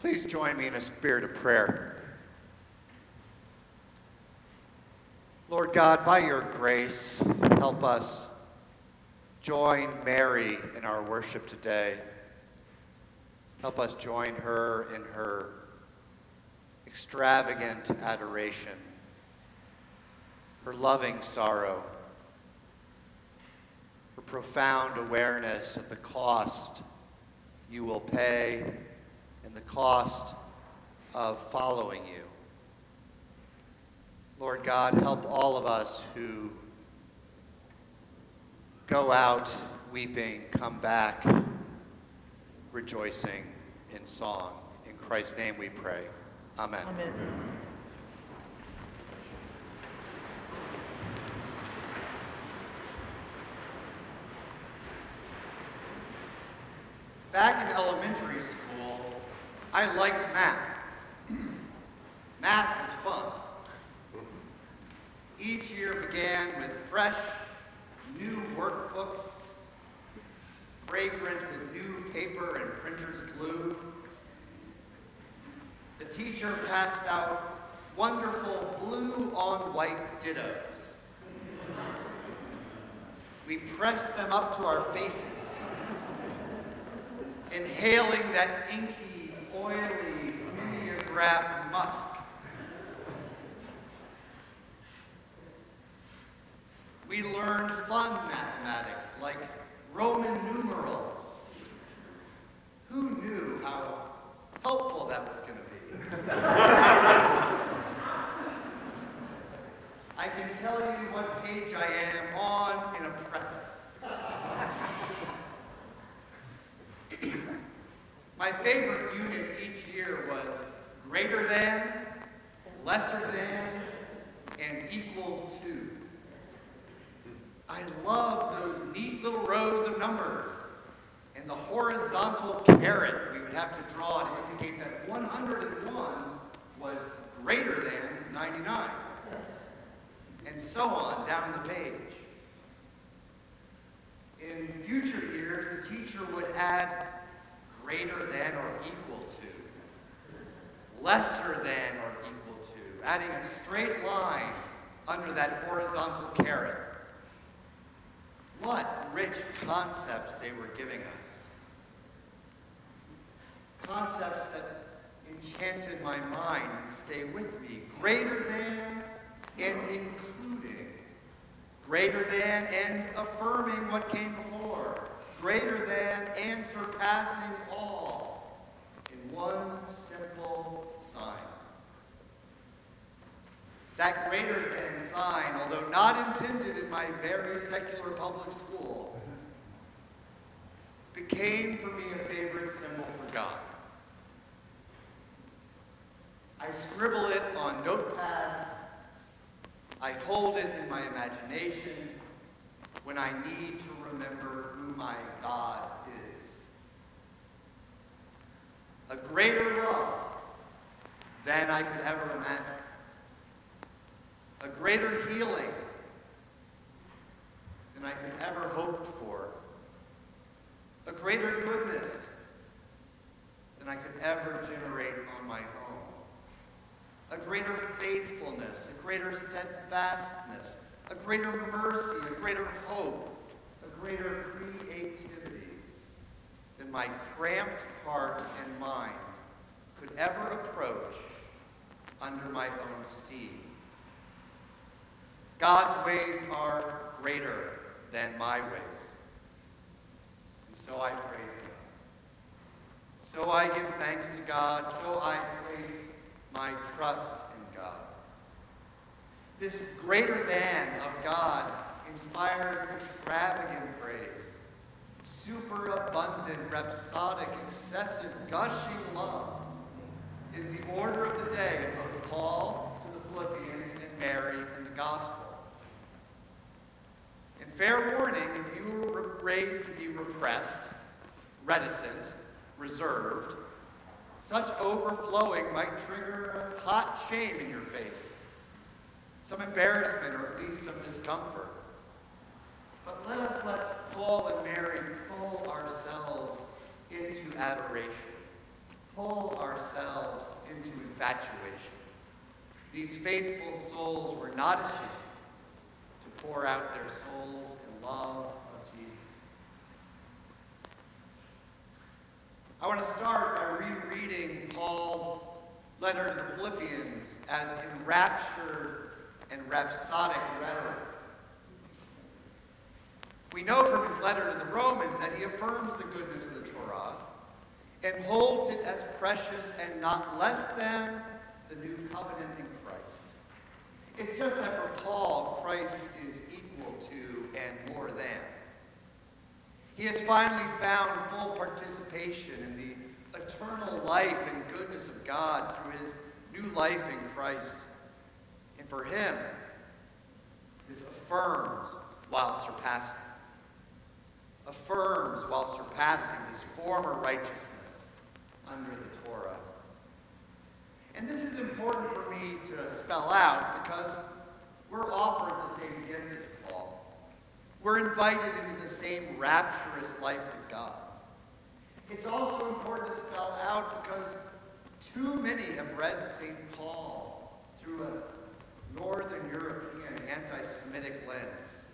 Please join me in a spirit of prayer. Lord God, by your grace, help us join Mary in our worship today. Help us join her in her extravagant adoration, her loving sorrow, her profound awareness of the cost you will pay and the cost of following you. Lord God, help all of us who go out weeping, come back rejoicing in song. In Christ's name we pray. Amen. Amen. Back in elementary school, I liked math. Math was fun. Each year began with fresh, new workbooks, fragrant with new paper and printer's glue. The teacher passed out wonderful blue on white dittos. We pressed them up to our faces, inhaling that inky, oily, mimeograph musk. We learned fun mathematics, like Roman numerals. Who knew how helpful that was going to be? I can tell you what page I am on in a preface. My favorite unit each year was greater than, lesser than, and equals to. I love those neat little rows of numbers and the horizontal caret we would have to draw to indicate that 101 was greater than 99, and so on down the page. In future years, the teacher would add greater than or equal to, lesser than or equal to, adding a straight line under that horizontal caret. What rich concepts they were giving us. Concepts that enchanted my mind and stay with me. Greater than and including. Greater than and affirming what came before. Greater than and surpassing all in one simple sign. That greater than sign, although not intended in my very secular public school, became for me a favorite symbol for God. I scribble it on notepads. I hold it in my imagination when I need to remember who my God is. A greater love than I could ever imagine. A greater healing than I could ever hoped for. A greater goodness than I could ever generate on my own. A greater faithfulness, a greater steadfastness, a greater mercy, a greater hope, a greater creativity than my cramped heart and mind could ever approach under my own steam. God's ways are greater than my ways. And so I praise God. So I give thanks to God. So I place my trust in God. This greater than of God inspires extravagant praise, superabundant, rhapsodic, excessive, gushing love is the order of the day in both Paul to the Philippians and Mary in the Gospel. And fair warning, if you were raised to be repressed, reticent, reserved, such overflowing might trigger a hot shame in your face, some embarrassment or at least some discomfort. But let us let Paul and Mary pull ourselves into adoration, pull ourselves into infatuation. These faithful souls were not ashamed to pour out their souls in love of Jesus. I want to start by rereading Paul's letter to the Philippians as enraptured and rhapsodic rhetoric. We know from his letter to the Romans that he affirms the goodness of the Torah and holds it as precious and not less than the new covenant in Christ. It's just that for Paul, Christ is equal to and more than. He has finally found full participation in the eternal life and goodness of God through his new life in Christ. And for him, this affirms while surpassing his former righteousness under the Torah. And this is important for me to spell out because we're offered the same gift as Paul. We're invited into the same rapturous life with God. It's also important to spell out because too many have read St. Paul through a Northern European anti-Semitic lens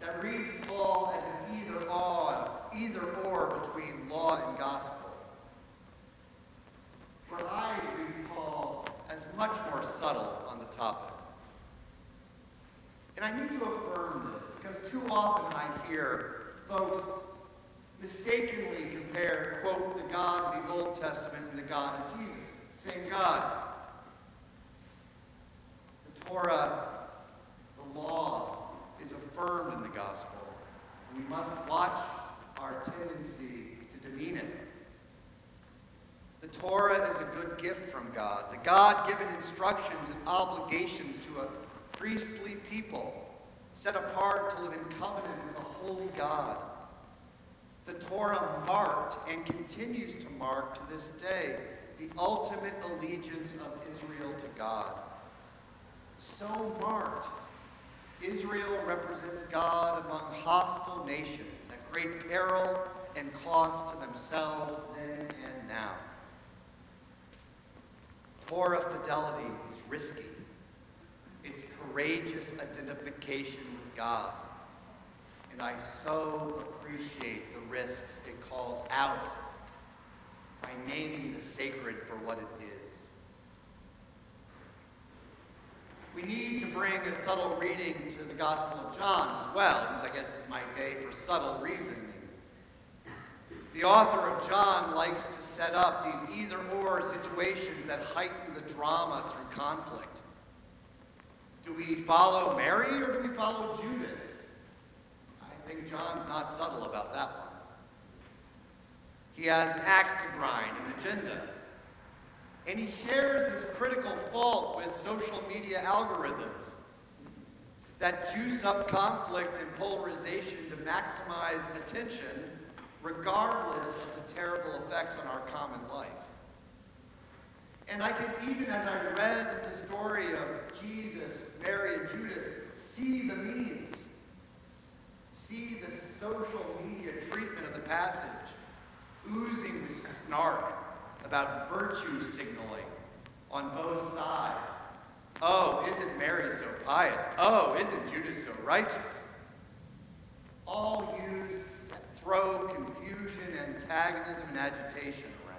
that reads Paul as an either or between law and gospel, where I read Paul as much more subtle on the topic. And I need to affirm this because too often I hear folks mistakenly compare, quote, the God of the Old Testament and the God of Jesus, same God. The Torah, the law, is affirmed in the gospel, and we must watch our tendency to demean it. The Torah is a good gift from God, the God-given instructions and obligations to a priestly people set apart to live in covenant with a holy God. The Torah marked and continues to mark to this day the ultimate allegiance of Israel to God. So marked, Israel represents God among hostile nations at great peril and cost to themselves then and now. Torah fidelity is risky. It's courageous identification with God. And I so appreciate the risks it calls out by naming the sacred for what it is. We need to bring a subtle reading to the Gospel of John as well. This, I guess, is my day for subtle reasoning. The author of John likes to set up these either-or situations that heighten the drama through conflict. Do we follow Mary or do we follow Judas? I think John's not subtle about that one. He has an axe to grind, an agenda. And he shares this critical fault with social media algorithms that juice up conflict and polarization to maximize attention, regardless of the terrible effects on our common life. And I could, even as I read the story of Jesus, Mary, and Judas, see the memes, see the social media treatment of the passage, oozing with snark about virtue signaling on both sides. Oh, isn't Mary so pious? Oh, isn't Judas so righteous? All used to throw confusion, antagonism, and agitation around.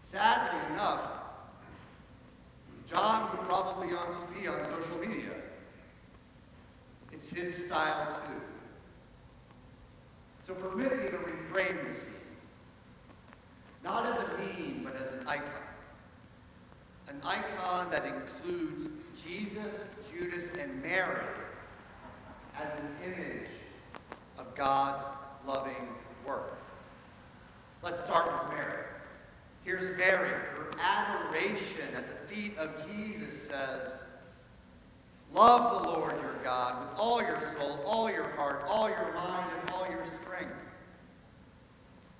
Sadly enough, John would probably be on social media. It's his style too. So permit me to reframe the scene. Not as a meme, but as an icon. An icon that includes Jesus, Judas, and Mary as an image of God's loving work. Let's start with Mary. Here's Mary. Her adoration at the feet of Jesus says, "Love the Lord your God with all your soul, all your heart, all your mind, and all your strength."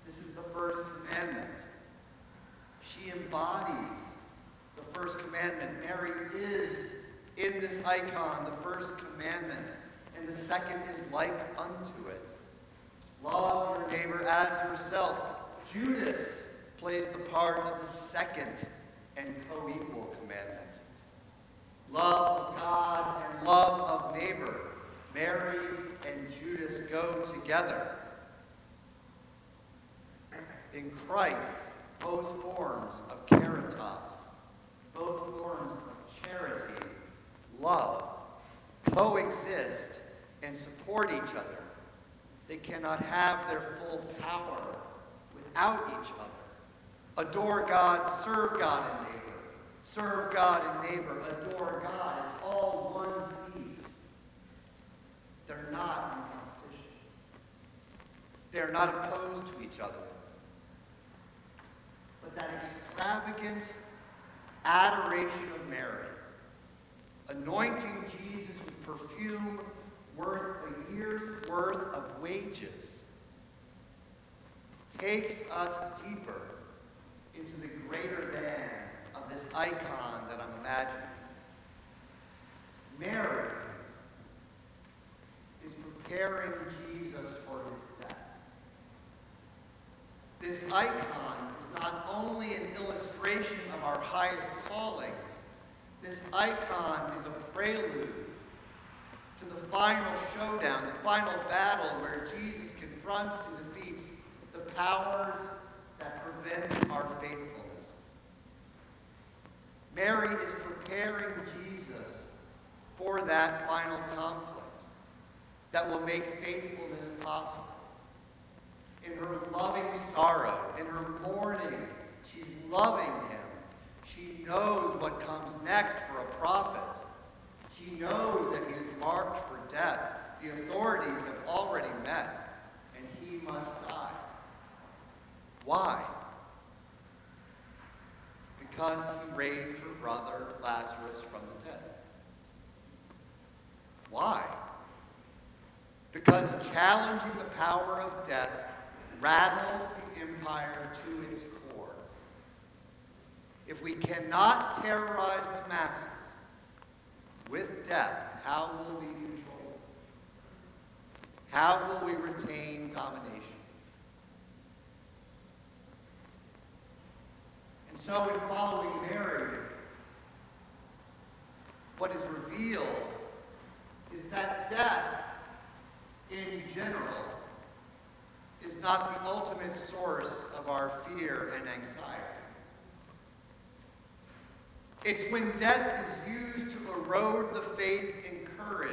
This is the first commandment. She embodies the first commandment. Mary is, in this icon, the first commandment, and the second is like unto it. Love your neighbor as yourself. Judas plays the part of the second and co-equal commandment. Love of God and love of neighbor, Mary and Judas go together. In Christ, both forms of caritas, both forms of charity, love, coexist and support each other. They cannot have their full power without each other. Adore God, serve God and neighbor. Serve God and neighbor, adore God. It's all one piece. They're not in competition. They're not opposed to each other. But that extravagant adoration of Mary, anointing Jesus with perfume worth a year's worth of wages, takes us deeper into the greater than of this icon that I'm imagining. Mary is preparing Jesus for his death. This icon is not only an illustration of our highest callings, this icon is a prelude to the final showdown, the final battle where Jesus confronts and defeats the powers that prevent our faithfulness. Mary is preparing Jesus for that final conflict that will make faithfulness possible. In her loving sorrow, in her mourning, she's loving him. She knows what comes next for a prophet. She knows that he is marked for death. The authorities have already met, and he must die. Why? Because he raised her brother Lazarus from the dead. Why? Because challenging the power of death rattles the empire to its core. If we cannot terrorize the masses with death, how will we control it? How will we retain domination? And so in following Mary, what is revealed is that death, in general, is not the ultimate source of our fear and anxiety. It's when death is used to erode the faith and courage,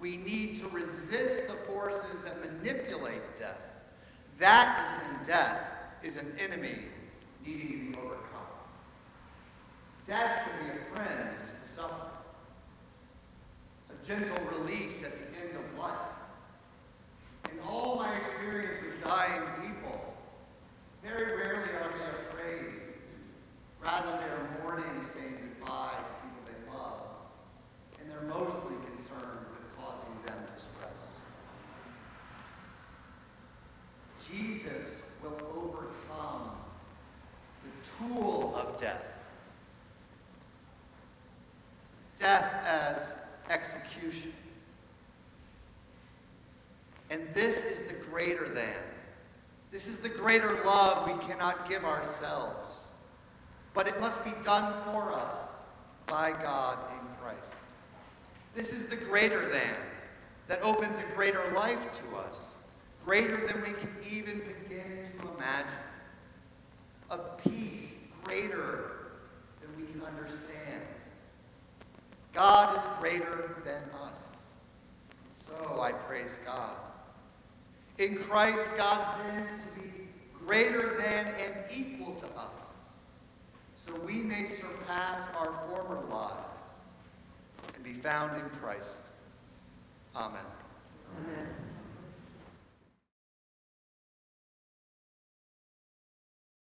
we need to resist the forces that manipulate death. That is when death is an enemy needing to be overcome. Death can be a friend to the suffering, a gentle release at the end of life. In all my experience with dying people, very rarely are they afraid. Rather, they are mourning, saying goodbye to people they love, and they're mostly concerned with causing them distress. Jesus will overcome the tool of death. Death as execution. And this is the greater than. This is the greater love we cannot give ourselves. But it must be done for us by God in Christ. This is the greater than that opens a greater life to us, greater than we can even begin to imagine. A peace greater than we can understand. God is greater than us. So I praise God. In Christ, God means to be greater than and equal to us, so we may surpass our former lives and be found in Christ. Amen. Amen.